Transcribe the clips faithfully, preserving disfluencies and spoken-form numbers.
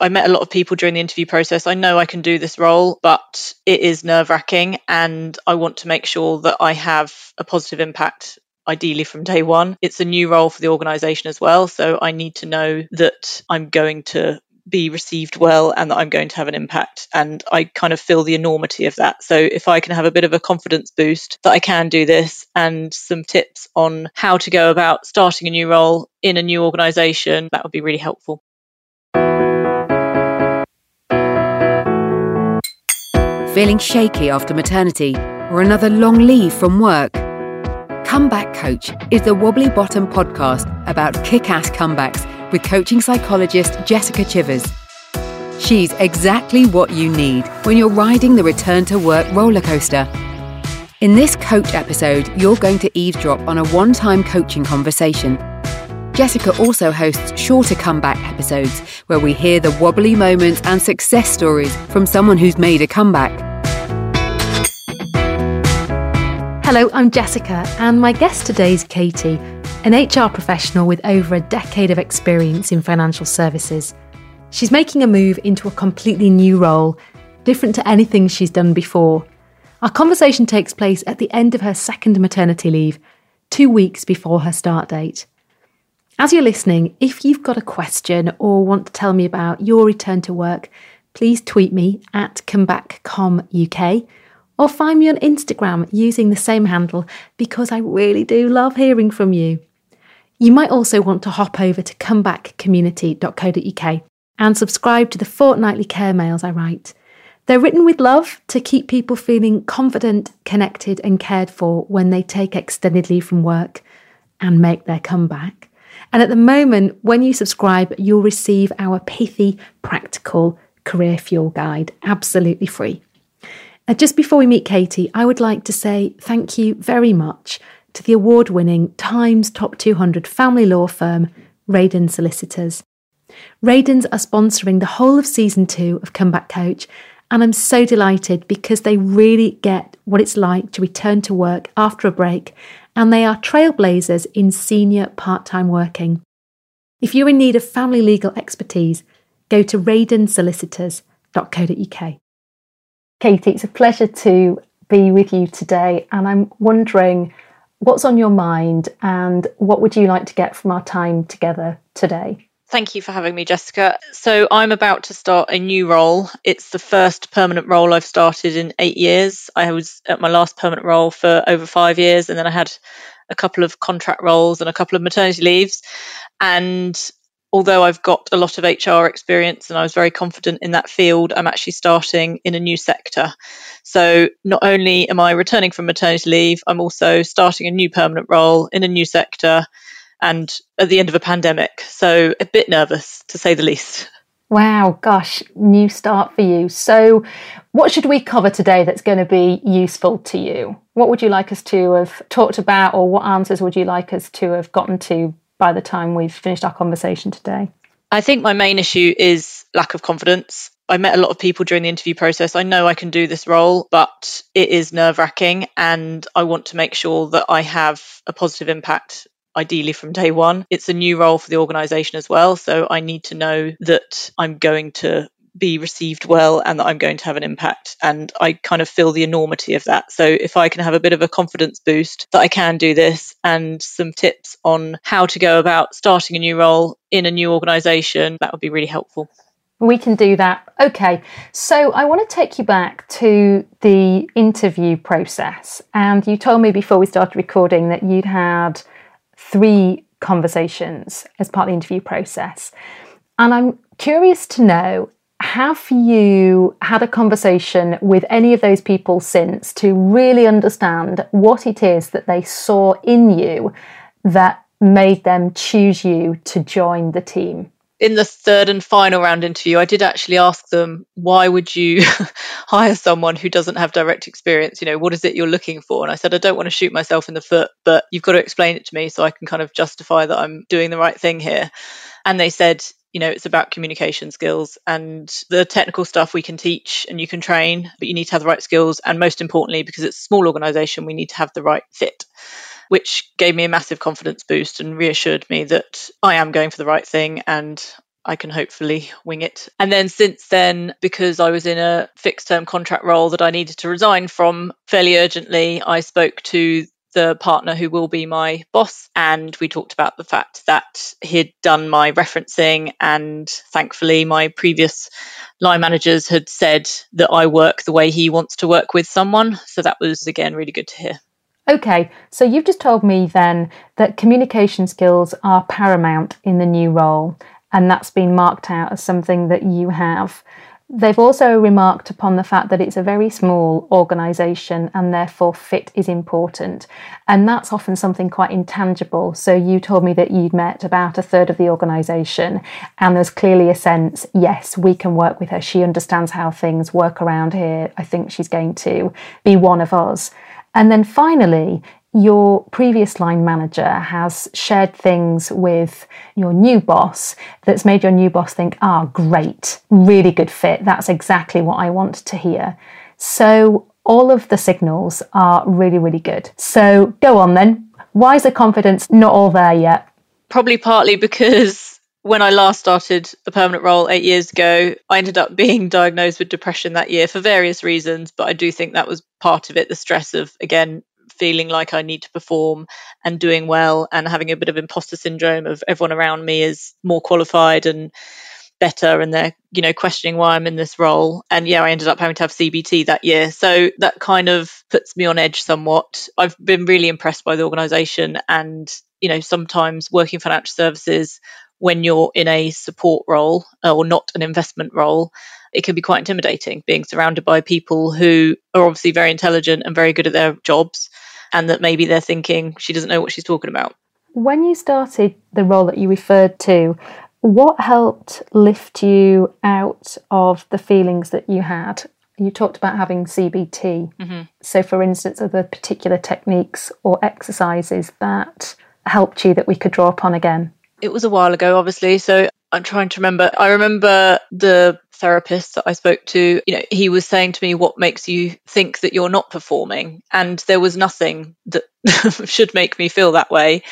I met a lot of people during the interview process. I know I can do this role, but it is nerve-wracking, and I want to make sure that I have a positive impact, ideally from day one. It's a new role for the organisation as well, so I need to know that I'm going to be received well and that I'm going to have an impact. And I kind of feel the enormity of that. So if I can have a bit of a confidence boost that I can do this, and some tips on how to go about starting a new role in a new organisation, that would be really helpful. Feeling shaky after maternity or another long leave from work? Comeback Coach is the Wobbly Bottom podcast about kick-ass comebacks with coaching psychologist Jessica Chivers. She's exactly what you need when you're riding the return to work roller coaster. In this coach episode, you're going to eavesdrop on a one-time coaching conversation. Jessica also hosts shorter comeback episodes where we hear the wobbly moments and success stories from someone who's made a comeback. Hello, I'm Jessica, and my guest today is Katie, an H R professional with over a decade of experience in financial services. She's making a move into a completely new role, different to anything she's done before. Our conversation takes place at the end of her second maternity leave, two weeks before her start date. As you're listening, if you've got a question or want to tell me about your return to work, please tweet me at comeback com U K or find me on Instagram using the same handle, because I really do love hearing from you. You might also want to hop over to comeback community dot co dot U K and subscribe to the fortnightly care mails I write. They're written with love to keep people feeling confident, connected and cared for when they take extended leave from work and make their comeback. And at the moment, when you subscribe, you'll receive our pithy, practical career fuel guide, absolutely free. Now, just before we meet Katie, I would like to say thank you very much to the award-winning Times Top two hundred family law firm, Raydan Solicitors. Raydans are sponsoring the whole of season two of Comeback Coach, and I'm so delighted because they really get what it's like to return to work after a break, and they are trailblazers in senior part-time working. If you're in need of family legal expertise, go to raydan solicitors dot co dot U K. Katie, it's a pleasure to be with you today, and I'm wondering what's on your mind and what would you like to get from our time together today? Thank you for having me, Jessica. So I'm about to start a new role. It's the first permanent role I've started in eight years. I was at my last permanent role for over five years, and then I had a couple of contract roles and a couple of maternity leaves. And although I've got a lot of H R experience and I was very confident in that field, I'm actually starting in a new sector. So not only am I returning from maternity leave, I'm also starting a new permanent role in a new sector, and at the end of a pandemic, so a bit nervous, to say the least. Wow, gosh, new start for you. So what should we cover today that's going to be useful to you? What would you like us to have talked about, or what answers would you like us to have gotten to by the time we've finished our conversation today? I think my main issue is lack of confidence. I met a lot of people during the interview process. I know I can do this role, but it is nerve-wracking, and I want to make sure that I have a positive impact, ideally from day one. It's a new role for the organisation as well, so I need to know that I'm going to be received well and that I'm going to have an impact. And I kind of feel the enormity of that. So if I can have a bit of a confidence boost that I can do this, and some tips on how to go about starting a new role in a new organisation, that would be really helpful. We can do that. Okay, so I want to take you back to the interview process. And you told me before we started recording that you'd had three conversations as part of the interview process. And I'm curious to know, have you had a conversation with any of those people since to really understand what it is that they saw in you that made them choose you to join the team? In the third and final round interview, I did actually ask them, why would you hire someone who doesn't have direct experience? You know, what is it you're looking for? And I said, I don't want to shoot myself in the foot, but you've got to explain it to me so I can kind of justify that I'm doing the right thing here. And they said, you know, it's about communication skills, and the technical stuff we can teach and you can train, but you need to have the right skills. And most importantly, because it's a small organisation, we need to have the right fit, which gave me a massive confidence boost and reassured me that I am going for the right thing and I can hopefully wing it. And then since then, because I was in a fixed term contract role that I needed to resign from fairly urgently, I spoke to the partner who will be my boss, and we talked about the fact that he'd done my referencing, and thankfully my previous line managers had said that I work the way he wants to work with someone. So that was, again, really good to hear. Okay, so you've just told me then that communication skills are paramount in the new role, and that's been marked out as something that you have. They've also remarked upon the fact that it's a very small organisation and therefore fit is important. And that's often something quite intangible. So you told me that you'd met about a third of the organisation, and there's clearly a sense, yes, we can work with her. She understands how things work around here. I think she's going to be one of us. And then finally, your previous line manager has shared things with your new boss that's made your new boss think, ah, great, really good fit. That's exactly what I want to hear. So all of the signals are really, really good. So go on then. Why is the confidence not all there yet? Probably partly because when I last started a permanent role eight years ago, I ended up being diagnosed with depression that year for various reasons. But I do think that was part of it, the stress of, again, feeling like I need to perform and doing well and having a bit of imposter syndrome of everyone around me is more qualified and better, and they're, you know, questioning why I'm in this role. And yeah, I ended up having to have C B T that year. So that kind of puts me on edge somewhat. I've been really impressed by the organisation, and, you know, sometimes working financial services when you're in a support role or not an investment role, it can be quite intimidating being surrounded by people who are obviously very intelligent and very good at their jobs, and that maybe they're thinking she doesn't know what she's talking about. When you started the role that you referred to, what helped lift you out of the feelings that you had? You talked about having C B T. Mm-hmm. So, for instance, are there particular techniques or exercises that helped you that we could draw upon again? It was a while ago, obviously, so I'm trying to remember. I remember the therapist that I spoke to, you know, he was saying to me, what makes you think that you're not performing? And there was nothing that should make me feel that way.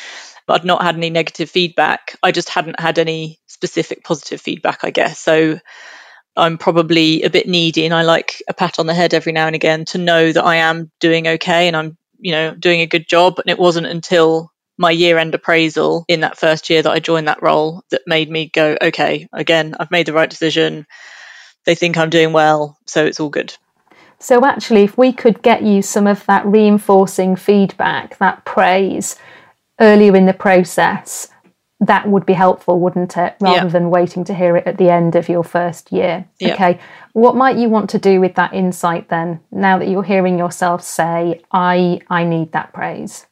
I'd not had any negative feedback. I just hadn't had any specific positive feedback, I guess. So I'm probably a bit needy, and I like a pat on the head every now and again to know that I am doing okay and I'm, you know, doing a good job. And it wasn't until my year-end appraisal in that first year that I joined that role that made me go, okay, again, I've made the right decision. They think I'm doing well, so it's all good. So actually, if we could get you some of that reinforcing feedback, that praise earlier in the process, that would be helpful, wouldn't it? Rather yeah. than waiting to hear it at the end of your first year. Yeah. Okay. What might you want to do with that insight then, now that you're hearing yourself say, I, I need that praise?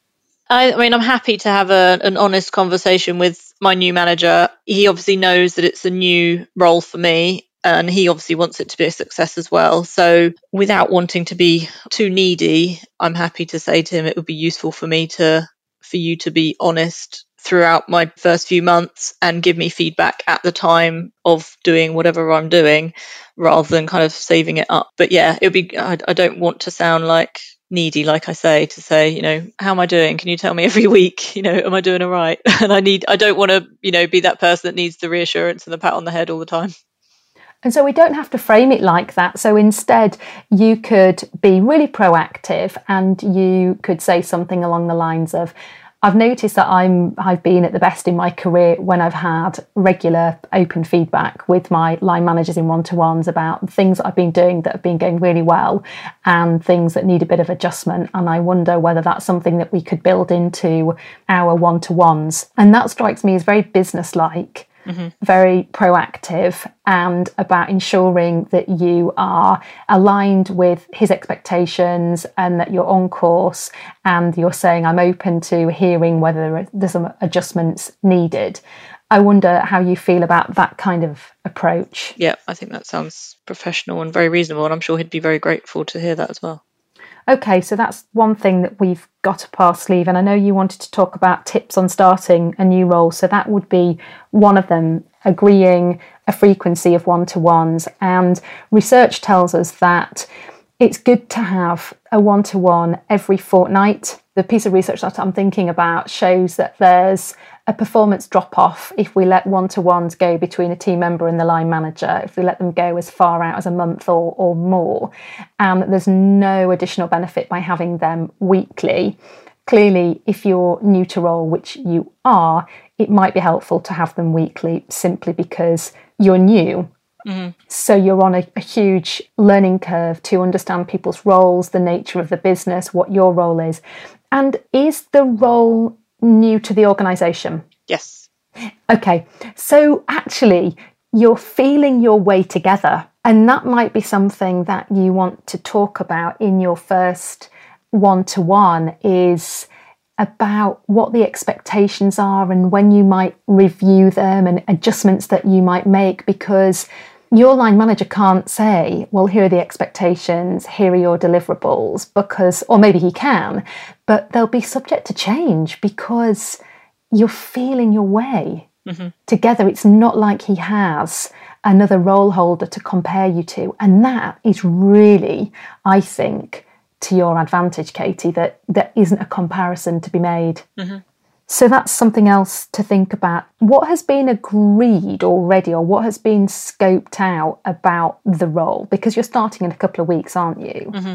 I mean, I'm happy to have a, an honest conversation with my new manager. He obviously knows that it's a new role for me, and he obviously wants it to be a success as well. So without wanting to be too needy, I'm happy to say to him, it would be useful for me to, for you to be honest throughout my first few months and give me feedback at the time of doing whatever I'm doing rather than kind of saving it up. But yeah, it would be, I, I don't want to sound like needy, like I say, to say, you know, how am I doing? Can you tell me every week, you know, am I doing all right? And I need, I don't want to, you know, be that person that needs the reassurance and the pat on the head all the time. And so we don't have to frame it like that. So instead, you could be really proactive, and you could say something along the lines of, I've noticed that I'm, I've been at the best in my career when I've had regular open feedback with my line managers in one-to-ones about things that I've been doing that have been going really well and things that need a bit of adjustment. And I wonder whether that's something that we could build into our one-to-ones. And that strikes me as very businesslike. Mm-hmm. Very proactive, and about ensuring that you are aligned with his expectations and that you're on course, and you're saying, I'm open to hearing whether there's some adjustments needed. I wonder how you feel about that kind of approach. Yeah, I think that sounds professional and very reasonable, and I'm sure he'd be very grateful to hear that as well. Okay, so that's one thing that we've got up our sleeve. And I know you wanted to talk about tips on starting a new role. So that would be one of them, agreeing a frequency of one-to-ones. And research tells us that it's good to have a one-to-one every fortnight The piece of research that I'm thinking about shows that there's a performance drop-off if we let one-to-ones go between a team member and the line manager, if we let them go as far out as a month or, or more, and um, there's no additional benefit by having them weekly. Clearly, if you're new to role, which you are, it might be helpful to have them weekly simply because you're new. Mm-hmm. So you're on a, a huge learning curve to understand people's roles, the nature of the business, what your role is. And is the role new to the organisation? Yes. Okay. So actually, you're feeling your way together. And that might be something that you want to talk about in your first one-to-one, is about what the expectations are and when you might review them and adjustments that you might make, because your line manager can't say, well, here are the expectations, here are your deliverables, because, or maybe he can, but they'll be subject to change because you're feeling your way mm-hmm. together. It's not like he has another role holder to compare you to. And that is really, I think, to your advantage, Katie, that there isn't a comparison to be made. Mm-hmm. So that's something else to think about. What has been agreed already, or what has been scoped out about the role? Because you're starting in a couple of weeks, aren't you? Mm-hmm.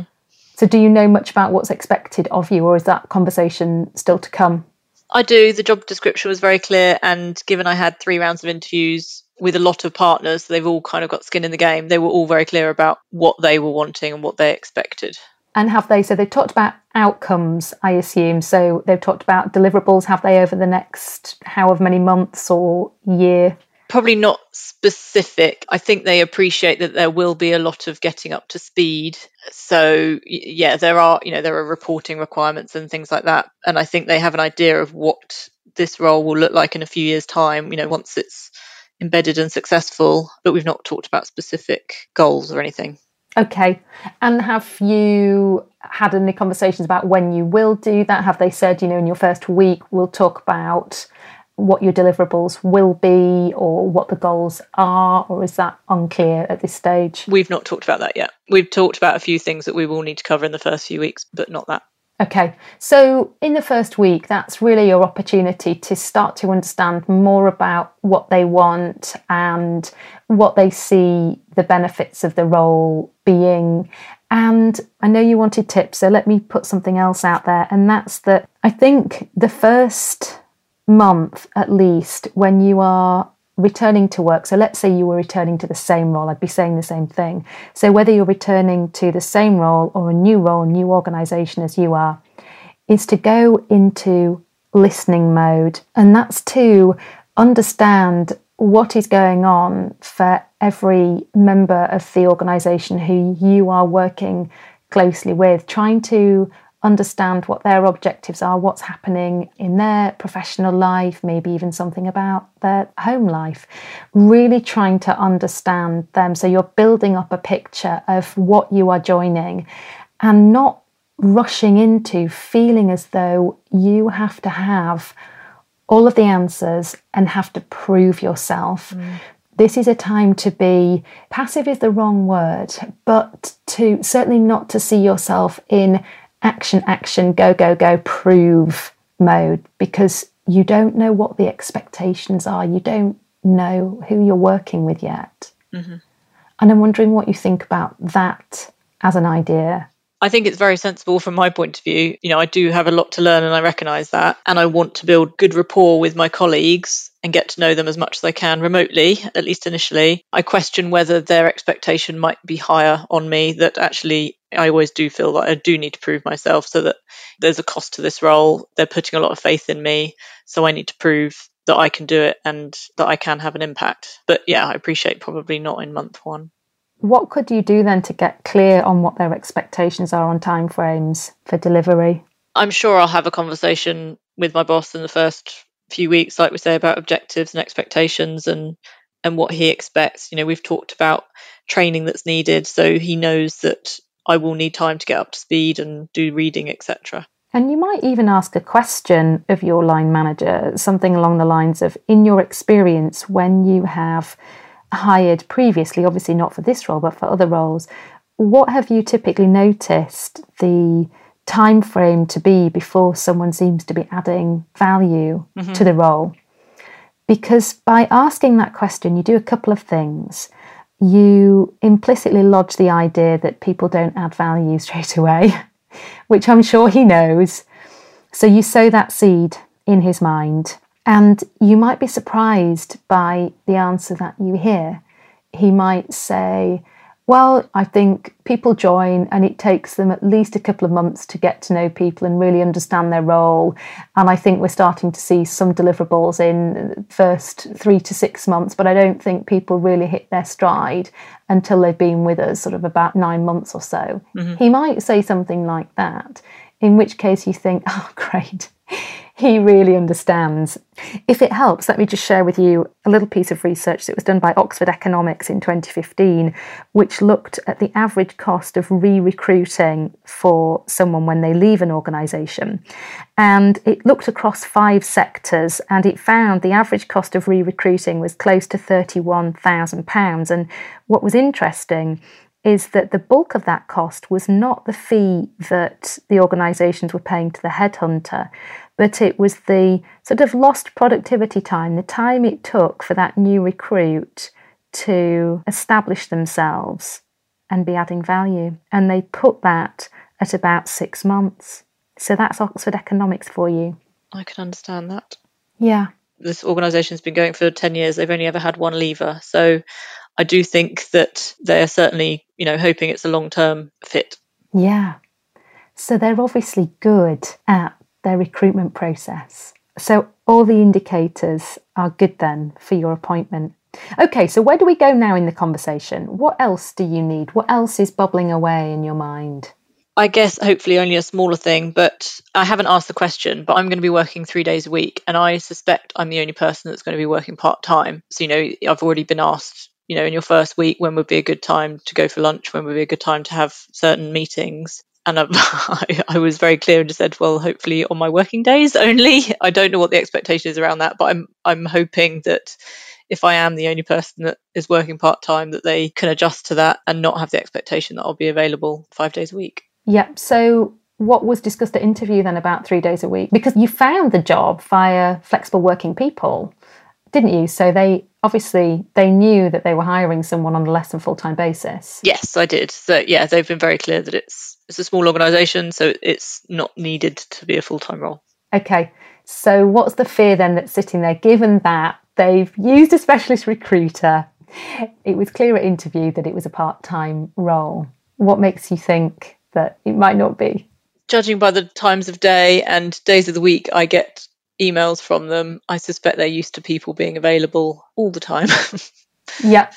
So do you know much about what's expected of you, or is that conversation still to come? I do. The job description was very clear, and given I had three rounds of interviews with a lot of partners, they've all kind of got skin in the game. They were all very clear about what they were wanting and what they expected. And have they, so they've talked about outcomes, I assume. So they've talked about deliverables, have they, over the next however many months or year? Probably not specific. I think they appreciate that there will be a lot of getting up to speed. So yeah, there are, you know, there are reporting requirements and things like that. And I think they have an idea of what this role will look like in a few years' time, you know, once it's embedded and successful. But we've not talked about specific goals or anything. Okay. And have you had any conversations about when you will do that? Have they said, you know, in your first week, we'll talk about what your deliverables will be or what the goals are, or is that unclear at this stage? We've not talked about that yet. We've talked about a few things that we will need to cover in the first few weeks, but not that. Okay. So in the first week, that's really your opportunity to start to understand more about what they want and what they see the benefits of the role being. And I know you wanted tips, so let me put something else out there. And that's that I think the first month, at least, when you are returning to work, so let's say you were returning to the same role, I'd be saying the same thing. So whether you're returning to the same role or a new role, new organisation as you are, is to go into listening mode. And that's to understand what is going on for every member of the organisation who you are working closely with, trying to understand what their objectives are, what's happening in their professional life, maybe even something about their home life, really trying to understand them. So you're building up a picture of what you are joining and not rushing into feeling as though you have to have all of the answers and have to prove yourself. Mm. This is a time to be, passive is the wrong word, but to certainly not to see yourself in action, action, go, go, go, prove mode, because you don't know what the expectations are. You don't know who you're working with yet. Mm-hmm. And I'm wondering what you think about that as an idea. I think it's very sensible from my point of view. You know, I do have a lot to learn and I recognise that. And I want to build good rapport with my colleagues and get to know them as much as I can remotely, at least initially. I question whether their expectation might be higher on me, that actually I always do feel that I do need to prove myself, so that there's a cost to this role. They're putting a lot of faith in me, so I need to prove that I can do it and that I can have an impact. But yeah, I appreciate probably not in month one. What could you do then to get clear on what their expectations are on timeframes for delivery? I'm sure I'll have a conversation with my boss in the first few weeks, like we say, about objectives and expectations and, and what he expects. You know, we've talked about training that's needed, so he knows that I will need time to get up to speed and do reading, et cetera. And you might even ask a question of your line manager, something along the lines of, in your experience, when you have hired previously, obviously not for this role but for other roles, what have you typically noticed the time frame to be before someone seems to be adding value mm-hmm. to the role. Because by asking that question, you do a couple of things. You implicitly lodge the idea that people don't add value straight away, which I'm sure he knows. So you sow that seed in his mind, and you might be surprised by the answer that you hear. He might say, well, I think people join and it takes them at least a couple of months to get to know people and really understand their role. And I think we're starting to see some deliverables in the first three to six months, but I don't think people really hit their stride until they've been with us sort of about nine months or so. Mm-hmm. He might say something like that, in which case you think, oh, great, he really understands. If it helps, let me just share with you a little piece of research that was done by Oxford Economics in twenty fifteen, which looked at the average cost of re-recruiting for someone when they leave an organisation. And it looked across five sectors, and it found the average cost of re-recruiting was close to thirty-one thousand pounds. And what was interesting is that the bulk of that cost was not the fee that the organisations were paying to the headhunter, but it was the sort of lost productivity time, the time it took for that new recruit to establish themselves and be adding value. And they put that at about six months. So that's Oxford Economics for you. I can understand that. Yeah. This organisation's been going for ten years. They've only ever had one leaver. So I do think that they're certainly, you know, hoping it's a long-term fit. Yeah. So they're obviously good at their recruitment process. So all the indicators are good then for your appointment. Okay, so where do we go now in the conversation? What else do you need? What else is bubbling away in your mind? I guess hopefully only a smaller thing, but I haven't asked the question, but I'm going to be working three days a week, and I suspect I'm the only person that's going to be working part-time. So, you know, I've already been asked, you know, in your first week, when would be a good time to go for lunch? When would be a good time to have certain meetings? And I, I was very clear and just said, well, hopefully on my working days only. I don't know what the expectation is around that, but I'm I'm hoping that if I am the only person that is working part-time, that they can adjust to that and not have the expectation that I'll be available five days a week. Yep. Yeah, so what was discussed at interview then about three days a week? Because you found the job via Flexible Working People, didn't you? So they obviously they knew that they were hiring someone on a less than full-time basis. Yes, I did. So yeah, they've been very clear that it's it's a small organisation, so it's not needed to be a full-time role. Okay, so what's the fear then that's sitting there, given that they've used a specialist recruiter? It was clear at interview that it was a part-time role. What makes you think that it might not be? Judging by the times of day and days of the week I get emails from them, I suspect they're used to people being available all the time. Yep.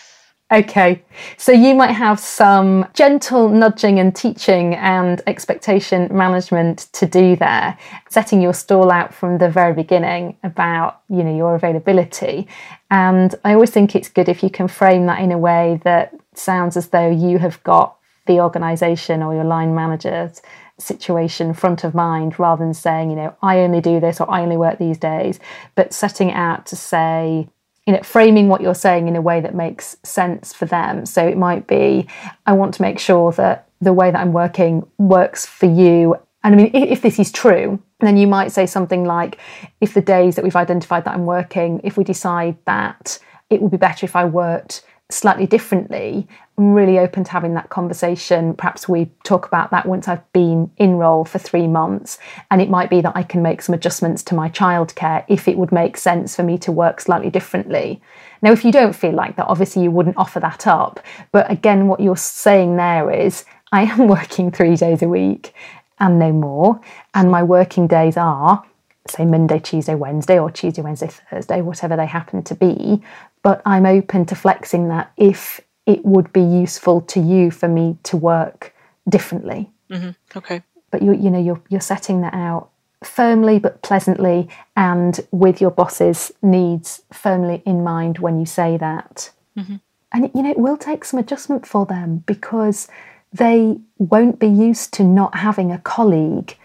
Okay. So you might have some gentle nudging and teaching and expectation management to do there, setting your stall out from the very beginning about, you know, your availability. And I always think it's good if you can frame that in a way that sounds as though you have got the organisation or your line manager's situation front of mind, rather than saying, you know, I only do this or I only work these days, but setting out to say, you know, framing what you're saying in a way that makes sense for them. So it might be, I want to make sure that the way that I'm working works for you. And I mean, if, if this is true, then you might say something like, if the days that we've identified that I'm working, if we decide that it would be better if I worked slightly differently, I'm really open to having that conversation. Perhaps we talk about that once I've been in role for three months, and it might be that I can make some adjustments to my childcare if it would make sense for me to work slightly differently. Now, if you don't feel like that, obviously you wouldn't offer that up. But again, what you're saying there is, I am working three days a week and no more, and my working days are, say, Monday, Tuesday, Wednesday, or Tuesday, Wednesday, Thursday, whatever they happen to be. But I'm open to flexing that if it would be useful to you for me to work differently. Mm-hmm. Okay. But you, you know, you're you're setting that out firmly but pleasantly, and with your boss's needs firmly in mind when you say that. Mm-hmm. And you know, it will take some adjustment for them, because they won't be used to not having a colleague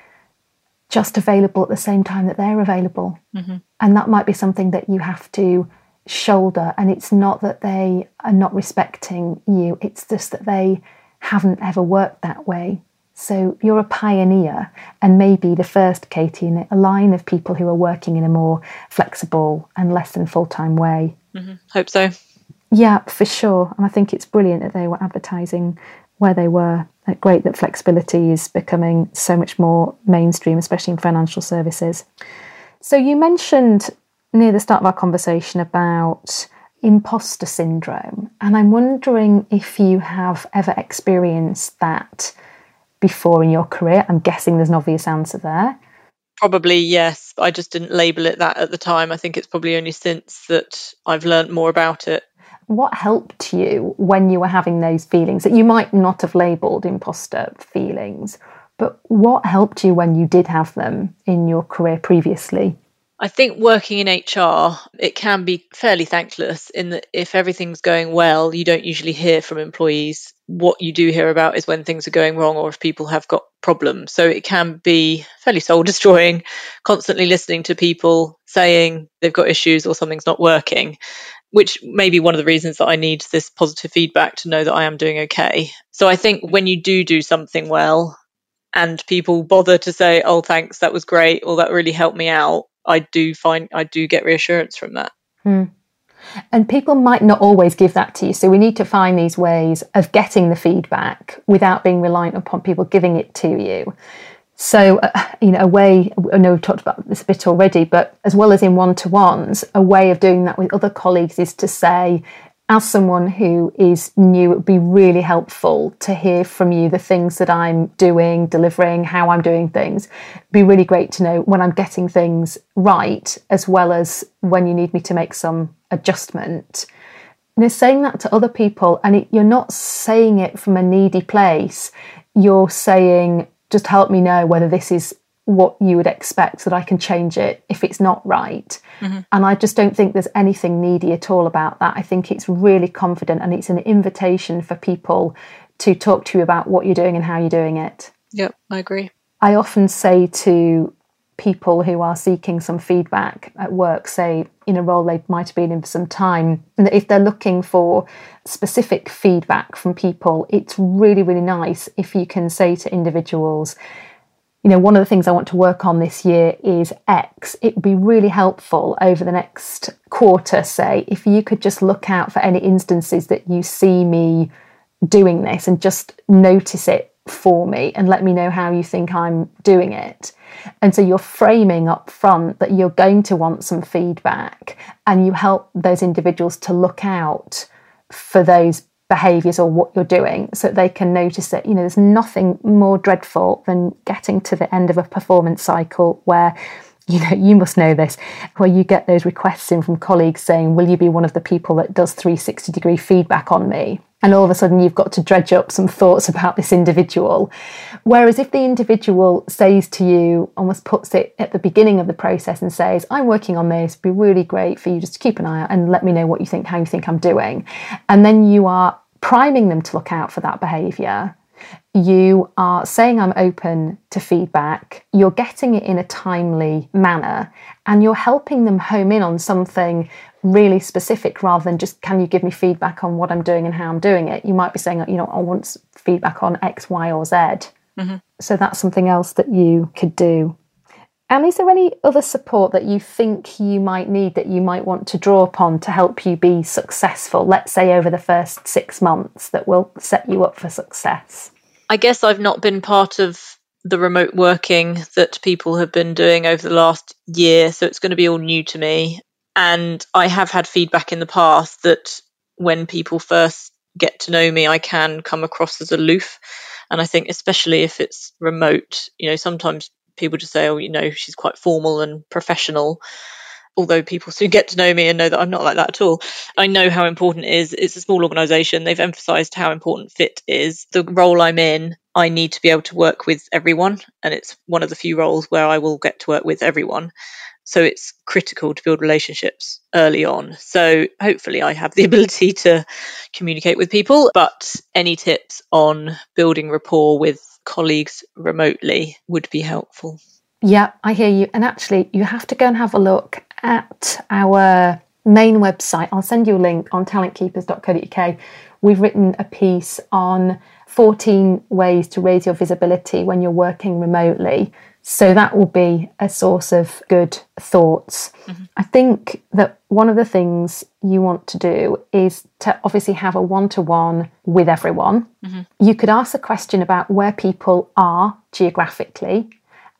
just available at the same time that they're available. Mm-hmm. And that might be something that you have to shoulder. And it's not that they are not respecting you, it's just that they haven't ever worked that way. So you're a pioneer and maybe the first, Katie, in a line of people who are working in a more flexible and less than full-time way. Mm-hmm. Hope so. Yeah, for sure. And I think it's brilliant that they were advertising where they were. Great that flexibility is becoming so much more mainstream, especially in financial services. So you mentioned near the start of our conversation about imposter syndrome. And I'm wondering if you have ever experienced that before in your career. I'm guessing there's an obvious answer there. Probably, yes. I just didn't label it that at the time. I think it's probably only since that I've learned more about it. What helped you when you were having those feelings that you might not have labelled imposter feelings, but what helped you when you did have them in your career previously? I think working in H R, it can be fairly thankless in that if everything's going well, you don't usually hear from employees. What you do hear about is when things are going wrong or if people have got problems. So it can be fairly soul destroying, constantly listening to people saying they've got issues or something's not working, which may be one of the reasons that I need this positive feedback to know that I am doing okay. So I think when you do do something well and people bother to say, oh, thanks, that was great, or that really helped me out, I do find I do get reassurance from that. Mm. And people might not always give that to you. So we need to find these ways of getting the feedback without being reliant upon people giving it to you. So, uh, you know, a way, I know we've talked about this a bit already, but as well as in one-to-ones, a way of doing that with other colleagues is to say, as someone who is new, it would be really helpful to hear from you the things that I'm doing, delivering, how I'm doing things. It'd be really great to know when I'm getting things right, as well as when you need me to make some adjustment. You know, saying that to other people, and it, you're not saying it from a needy place. You're saying, just help me know whether this is what you would expect so that I can change it if it's not right. Mm-hmm. And I just don't think there's anything needy at all about that. I think it's really confident and it's an invitation for people to talk to you about what you're doing and how you're doing it. Yep, I agree. I often say to people who are seeking some feedback at work, say in a role they might have been in for some time, and that if they're looking for specific feedback from people, it's really, really nice if you can say to individuals, you know, one of the things I want to work on this year is X. It would be really helpful over the next quarter, say, if you could just look out for any instances that you see me doing this and just notice it for me and let me know how you think I'm doing it. And so you're framing up front that you're going to want some feedback, and you help those individuals to look out for those behaviours or what you're doing so that they can notice that, you know, there's nothing more dreadful than getting to the end of a performance cycle where, you know, you must know this, where you get those requests in from colleagues saying, will you be one of the people that does three sixty degree feedback on me? And all of a sudden you've got to dredge up some thoughts about this individual. Whereas if the individual says to you, almost puts it at the beginning of the process and says, I'm working on this, it'd be really great for you just to keep an eye out and let me know what you think, how you think I'm doing. And then you are priming them to look out for that behaviour. You are saying I'm open to feedback, you're getting it in a timely manner, and you're helping them home in on something really specific rather than just, can you give me feedback on what I'm doing and how I'm doing it? You might be saying, you know, I want feedback on X, Y, or Z. Mm-hmm. So that's something else that you could do. And is there any other support that you think you might need that you might want to draw upon to help you be successful, let's say over the first six months that will set you up for success? I guess I've not been part of the remote working that people have been doing over the last year, so it's going to be all new to me. And I have had feedback in the past that when people first get to know me, I can come across as aloof. And I think especially if it's remote, you know, sometimes people just say, oh, you know, she's quite formal and professional. Although people soon get to know me and know that I'm not like that at all. I know how important it is. It's a small organisation. They've emphasised how important fit is. The role I'm in, I need to be able to work with everyone. And it's one of the few roles where I will get to work with everyone. So it's critical to build relationships early on. So hopefully I have the ability to communicate with people. But any tips on building rapport with colleagues remotely would be helpful. Yeah, I hear you. And actually, you have to go and have a look at our main website, I'll send you a link, on talent keepers dot co dot U K, we've written a piece on fourteen ways to raise your visibility when you're working remotely. So that will be a source of good thoughts. Mm-hmm. I think that one of the things you want to do is to obviously have a one-to-one with everyone. Mm-hmm. You could ask a question about where people are geographically,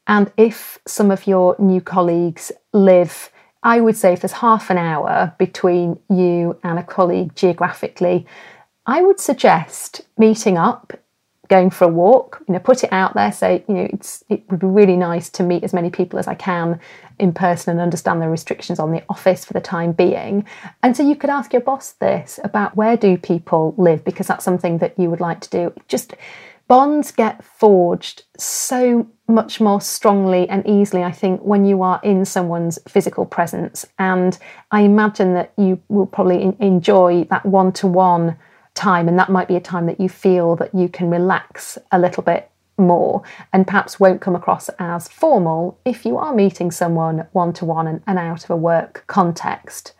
and if some of your new colleagues live, I would say if there's half an hour between you and a colleague geographically, I would suggest meeting up, going for a walk, you know, put it out there. So, you know, it's, it would be really nice to meet as many people as I can in person and understand the restrictions on the office for the time being. And so you could ask your boss this about where do people live, because that's something that you would like to do. Just bonds get forged so much more strongly and easily, I think, when you are in someone's physical presence. And I imagine that you will probably in- enjoy that one-to-one time, and that might be a time that you feel that you can relax a little bit more and perhaps won't come across as formal if you are meeting someone one-to-one and, and out of a work context.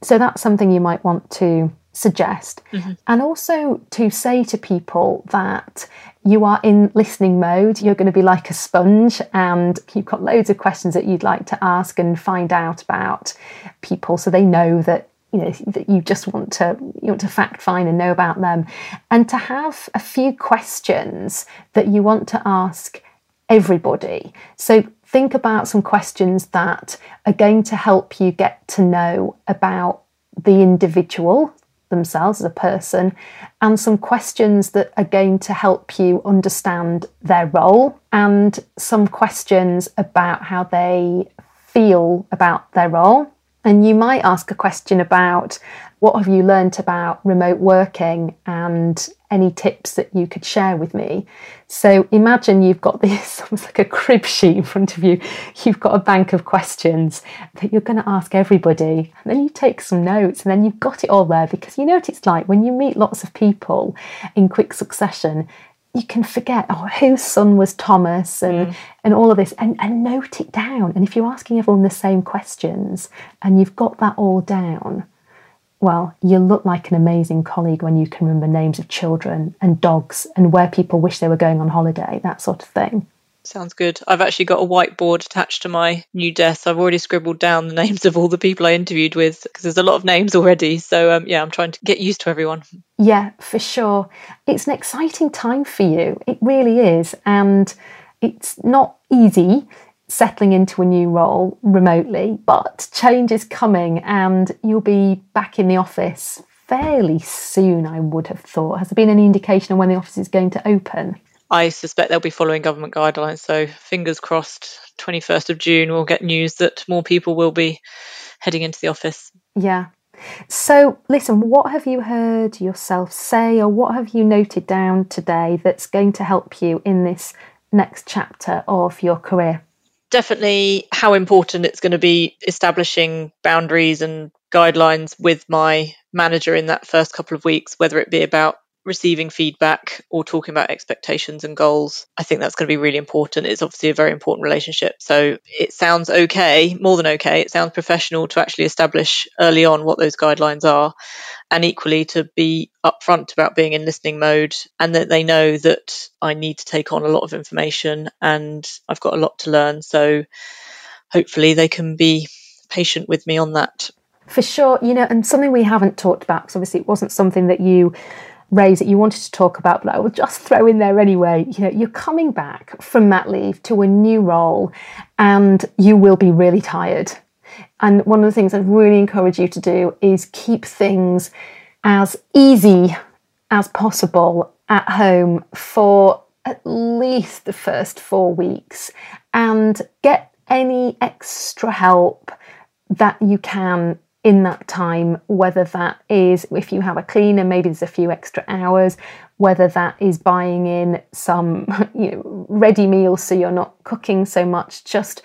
So that's something you might want to suggest. Mm-hmm. And also to say to people that you are in listening mode, you're going to be like a sponge and you've got loads of questions that you'd like to ask and find out about people, so they know that you know, that you just want to you want to fact find and know about them, and to have a few questions that you want to ask everybody. So think about some questions that are going to help you get to know about the individual themselves as a person, and some questions that are going to help you understand their role, and some questions about how they feel about their role. And you might ask a question about what have you learnt about remote working and any tips that you could share with me. So imagine you've got this, almost like a crib sheet in front of you. You've got a bank of questions that you're going to ask everybody. And then you take some notes and then you've got it all there, because you know what it's like when you meet lots of people in quick succession. You can forget, oh, whose son was Thomas and, mm. and all of this, and, and note it down. And if you're asking everyone the same questions and you've got that all down, well, you look like an amazing colleague when you can remember names of children and dogs and where people wish they were going on holiday, that sort of thing. Sounds good. I've actually got a whiteboard attached to my new desk. I've already scribbled down the names of all the people I interviewed with, because there's a lot of names already. So um, yeah, I'm trying to get used to everyone. Yeah, for sure. It's an exciting time for you. It really is. And it's not easy settling into a new role remotely, but change is coming and you'll be back in the office fairly soon, I would have thought. Has there been any indication of when the office is going to open? I suspect they'll be following government guidelines. So fingers crossed, twenty-first of June, we'll get news that more people will be heading into the office. Yeah. So listen, what have you heard yourself say, or what have you noted down today that's going to help you in this next chapter of your career? Definitely how important it's going to be establishing boundaries and guidelines with my manager in that first couple of weeks, whether it be about receiving feedback or talking about expectations and goals. I think that's going to be really important. It's obviously a very important relationship. So it sounds okay, more than okay. It sounds professional to actually establish early on what those guidelines are, and equally to be upfront about being in listening mode, and that they know that I need to take on a lot of information and I've got a lot to learn. So hopefully they can be patient with me on that. For sure. You know, and something we haven't talked about, because obviously it wasn't something that you raise that you wanted to talk about, but I will just throw in there anyway. You know, you're coming back from mat leave to a new role and you will be really tired. And one of the things I'd really encourage you to do is keep things as easy as possible at home for at least the first four weeks and get any extra help that you can in that time, whether that is if you have a cleaner, maybe there's a few extra hours, whether that is buying in some, you know, ready meals so you're not cooking so much, just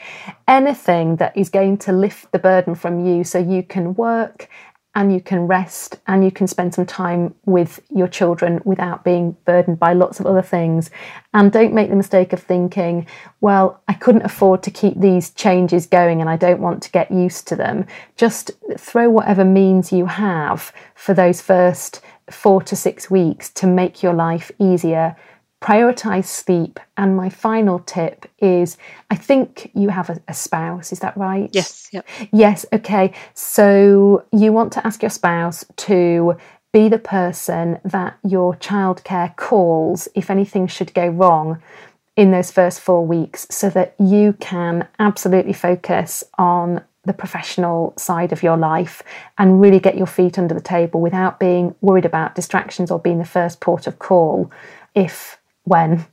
anything that is going to lift the burden from you so you can work and you can rest and you can spend some time with your children without being burdened by lots of other things. And don't make the mistake of thinking, well, I couldn't afford to keep these changes going and I don't want to get used to them. Just throw whatever means you have for those first four to six weeks to make your life easier. Prioritise sleep. And my final tip is, I think you have a, a spouse, is that right? Yes. Yep. Yes, okay. So you want to ask your spouse to be the person that your childcare calls if anything should go wrong in those first four weeks so that you can absolutely focus on the professional side of your life and really get your feet under the table without being worried about distractions or being the first port of call if... when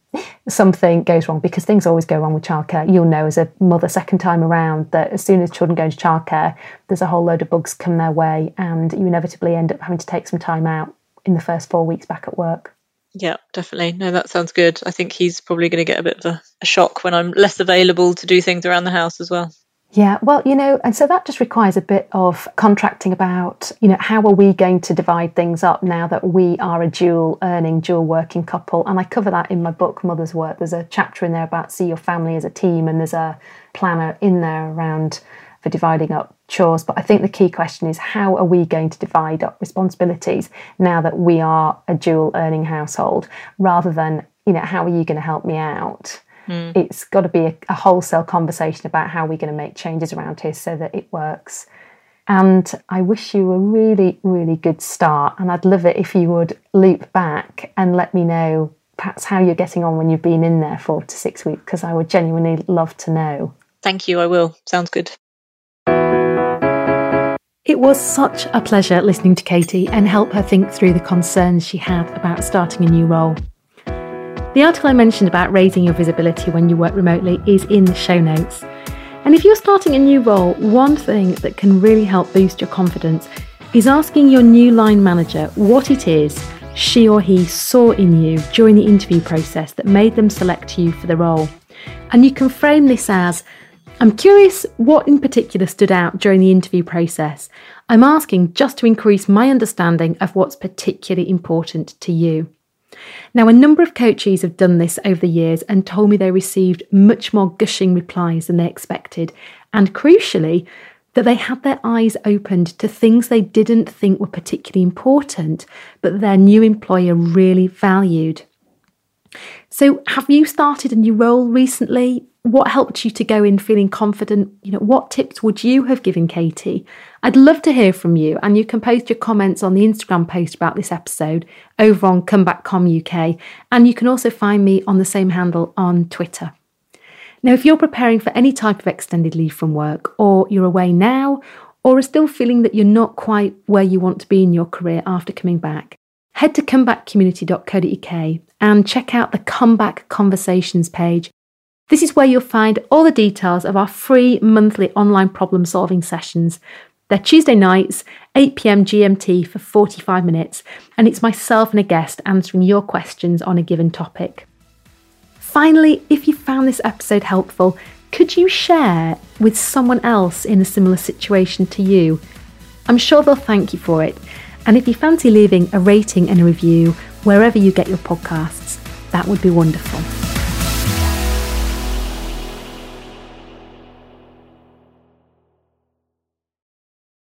something goes wrong, because things always go wrong with childcare. You'll know as a mother second time around that as soon as children go into childcare, there's a whole load of bugs come their way and you inevitably end up having to take some time out in the first four weeks back at work. Yeah, definitely. No, that sounds good. I think he's probably going to get a bit of a, a shock when I'm less available to do things around the house as well. Yeah, well, you know, and so that just requires a bit of contracting about, you know, how are we going to divide things up now that we are a dual earning, dual working couple? And I cover that in my book, Mother's Work. There's a chapter in there about see your family as a team, and there's a planner in there around for dividing up chores. But I think the key question is, how are we going to divide up responsibilities now that we are a dual earning household, rather than, you know, how are you going to help me out? Mm. It's got to be a, a wholesale conversation about how we're going to make changes around here so that it works. And I wish you a really, really good start. And I'd love it if you would loop back and let me know perhaps how you're getting on when you've been in there four to six weeks, because I would genuinely love to know. Thank you. I will. Sounds good. It was such a pleasure listening to Katie and help her think through the concerns she had about starting a new role. The article I mentioned about raising your visibility when you work remotely is in the show notes. And if you're starting a new role, one thing that can really help boost your confidence is asking your new line manager what it is she or he saw in you during the interview process that made them select you for the role. And you can frame this as, I'm curious what in particular stood out during the interview process. I'm asking just to increase my understanding of what's particularly important to you. Now, a number of coaches have done this over the years and told me they received much more gushing replies than they expected, and crucially, that they had their eyes opened to things they didn't think were particularly important, but their new employer really valued. So, have you started a new role recently? What helped you to go in feeling confident? You know, what tips would you have given Katie? I'd love to hear from you, and you can post your comments on the Instagram post about this episode over on comeback dot com dot U K, and you can also find me on the same handle on Twitter. Now, if you're preparing for any type of extended leave from work, or you're away now, or are still feeling that you're not quite where you want to be in your career after coming back, head to comeback community dot co dot U K and check out the Comeback Conversations page. This is where you'll find all the details of our free monthly online problem solving sessions. They're Tuesday nights, eight p.m. G M T for forty-five minutes, and it's myself and a guest answering your questions on a given topic. Finally, if you found this episode helpful, could you share with someone else in a similar situation to you? I'm sure they'll thank you for it. And if you fancy leaving a rating and a review wherever you get your podcasts, that would be wonderful.